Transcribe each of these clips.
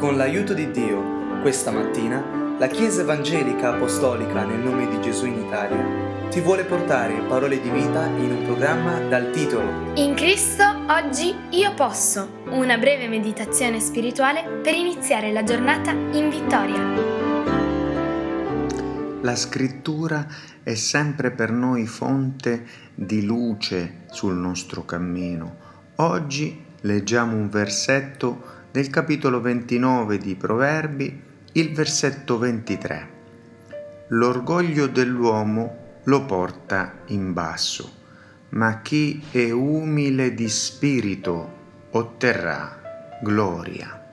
Con l'aiuto di Dio, questa mattina, la Chiesa Evangelica Apostolica nel nome di Gesù in Italia ti vuole portare parole di vita in un programma dal titolo In Cristo Oggi Io Posso, una breve meditazione spirituale per iniziare la giornata in vittoria. La Scrittura è sempre per noi fonte di luce sul nostro cammino. Oggi leggiamo un versetto del capitolo 29 di Proverbi, il versetto 23. L'orgoglio dell'uomo lo porta in basso, ma chi è umile di spirito otterrà gloria.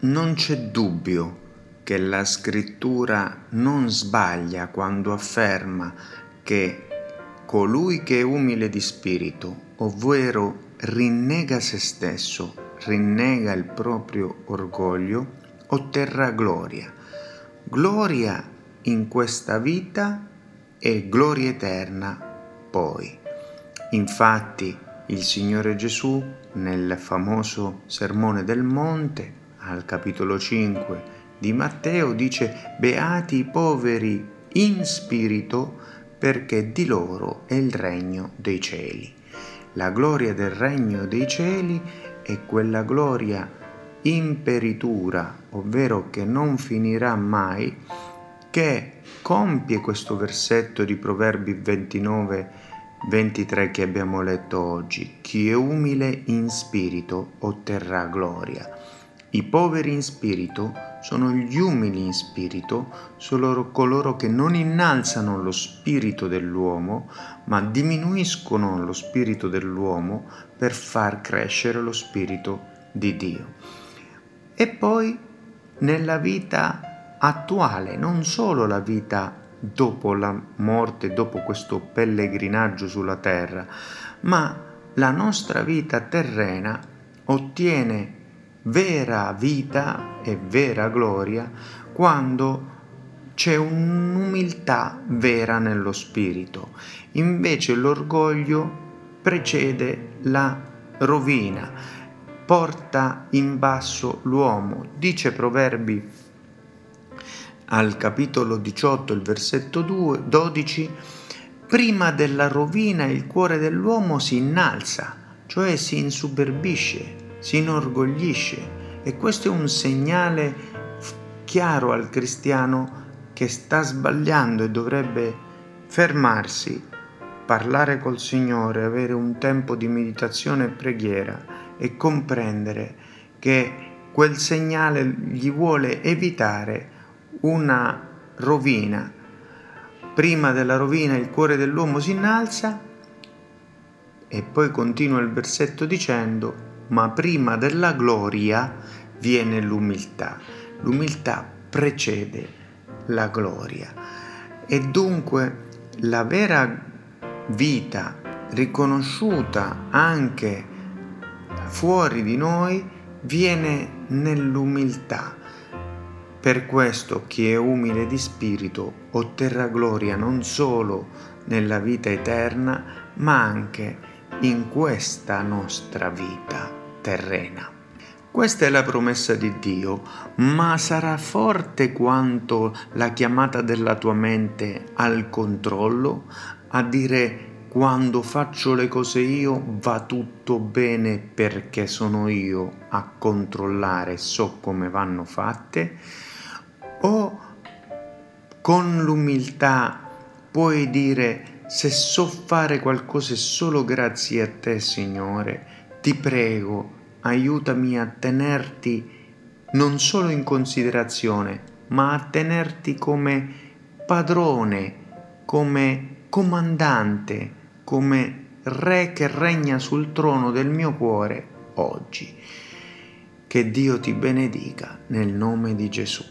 Non c'è dubbio che la Scrittura non sbaglia quando afferma che colui che è umile di spirito, ovvero rinnega se stesso, rinnega il proprio orgoglio, otterrà gloria. Gloria in questa vita e gloria eterna poi. Infatti il Signore Gesù nel famoso Sermone del Monte al capitolo 5 di Matteo dice: beati i poveri in spirito, perché di loro è il regno dei cieli. La gloria del regno dei cieli è quella gloria imperitura, ovvero che non finirà mai, che compie questo versetto di Proverbi 29-23 che abbiamo letto oggi. Chi è umile in spirito otterrà gloria. I poveri in spirito sono gli umili in spirito, sono coloro che non innalzano lo spirito dell'uomo, ma diminuiscono lo spirito dell'uomo per far crescere lo spirito di Dio. E poi nella vita attuale, non solo la vita dopo la morte, dopo questo pellegrinaggio sulla terra, ma la nostra vita terrena ottiene vera vita e vera gloria quando c'è un'umiltà vera nello spirito. Invece l'orgoglio precede la rovina, porta in basso l'uomo. Dice Proverbi al capitolo 18, il versetto 12: prima della rovina il cuore dell'uomo si innalza, cioè si insuperbisce, si inorgoglisce, e questo è un segnale chiaro al cristiano che sta sbagliando e dovrebbe fermarsi, parlare col Signore, avere un tempo di meditazione e preghiera e comprendere che quel segnale gli vuole evitare una rovina. Prima della rovina il cuore dell'uomo si innalza, e poi continua il versetto dicendo: ma prima della gloria viene l'umiltà. L'umiltà precede la gloria, e dunque la vera vita riconosciuta anche fuori di noi viene nell'umiltà. Per questo chi è umile di spirito otterrà gloria non solo nella vita eterna, ma anche in questa nostra vita terrena. Questa è la promessa di Dio, ma sarà forte quanto la chiamata della tua mente al controllo, a dire: quando faccio le cose io va tutto bene perché sono io a controllare, so come vanno fatte? O con l'umiltà puoi dire: se so fare qualcosa è solo grazie a te, Signore, ti prego, aiutami a tenerti non solo in considerazione, ma a tenerti come padrone, come comandante, come re che regna sul trono del mio cuore oggi. Che Dio ti benedica nel nome di Gesù.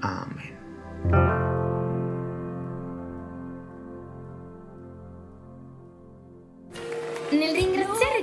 Amen. Nel ringraziare